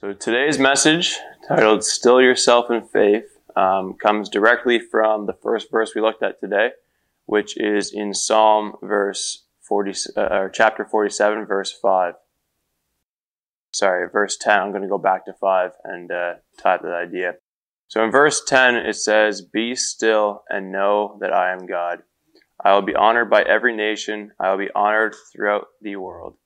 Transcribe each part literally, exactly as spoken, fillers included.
So today's message, titled Still Yourself In Faith, um, comes directly from the first verse we looked at today, which is in Psalm verse forty, uh, or chapter forty-seven, verse five. Sorry, verse ten. I'm going to go back to five and uh, tie up that idea. So in verse ten, it says, "Be still and know that I am God. I will be honored by every nation. I will be honored throughout the world."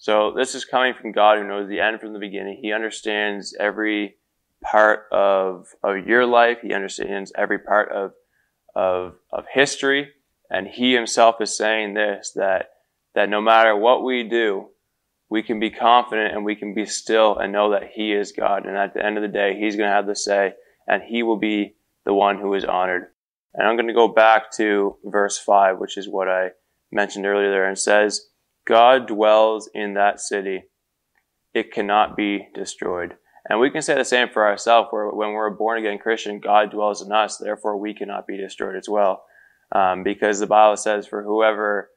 So this is coming from God, who knows the end from the beginning. He understands every part of of your life. He understands every part of of of history, and He Himself is saying this: that that no matter what we do, we can be confident and we can be still and know that He is God. And at the end of the day, He's going to have the say, and He will be the one who is honored. And I'm going to go back to verse five, which is what I mentioned earlier there, and says, God dwells in that city. It cannot be destroyed. And we can say the same for ourselves, where when we're a born-again Christian, God dwells in us, therefore we cannot be destroyed as well. Um, because the Bible says, for whoever,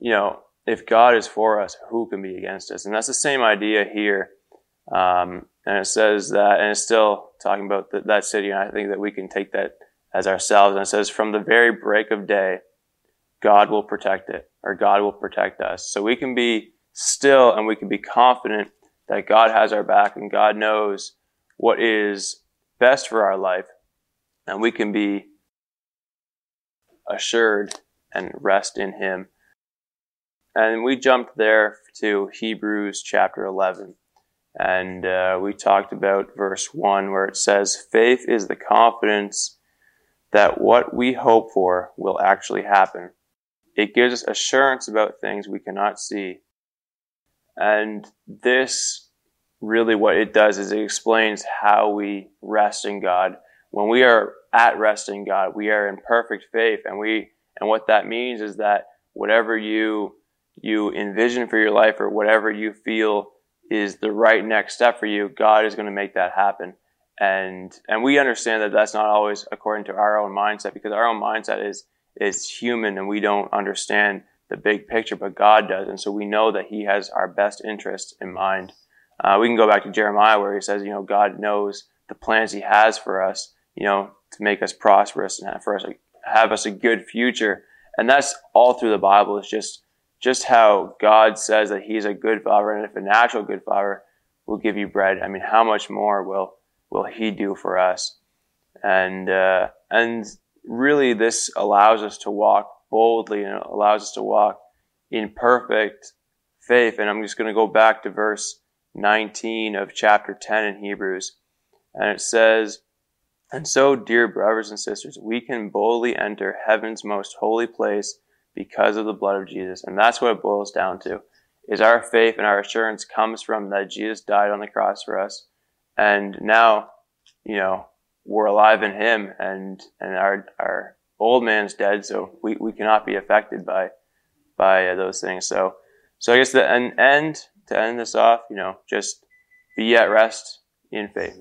you know, if God is for us, who can be against us? And that's the same idea here. Um, and it says that, and it's still talking about th- that city, and I think that we can take that as ourselves. And it says, from the very break of day, God will protect it, or God will protect us. So we can be still and we can be confident that God has our back and God knows what is best for our life. And we can be assured and rest in Him. And we jumped there to Hebrews chapter eleven. And uh, we talked about verse one, where it says, faith is the confidence that what we hope for will actually happen. It gives us assurance about things we cannot see. And this, really what it does is it explains how we rest in God. When we are at rest in God, we are in perfect faith. And we, and what that means is that whatever you, you envision for your life, or whatever you feel is the right next step for you, God is going to make that happen. And, and we understand that that's not always according to our own mindset, because our own mindset is, is human, and we don't understand the big picture, but God does. And so we know that He has our best interests in mind. Uh, we can go back to Jeremiah, where he says, you know, God knows the plans He has for us, you know, to make us prosperous and for us, have us a good future. And that's all through the Bible. It's just, just how God says that He's a good Father. And if a natural good Father will give you bread, I mean, how much more will, will He do for us? And, uh, and, really, this allows us to walk boldly, and it allows us to walk in perfect faith. And I'm just going to go back to verse nineteen of chapter ten in Hebrews. And it says, and so, dear brothers and sisters, we can boldly enter heaven's most holy place because of the blood of Jesus. And that's what it boils down to, is our faith and our assurance comes from that Jesus died on the cross for us. And now, you know, we're alive in Him, and, and our, our old man's dead. So we, we cannot be affected by, by uh, those things. So, so I guess the end, end to end this off, you know, just be at rest in faith.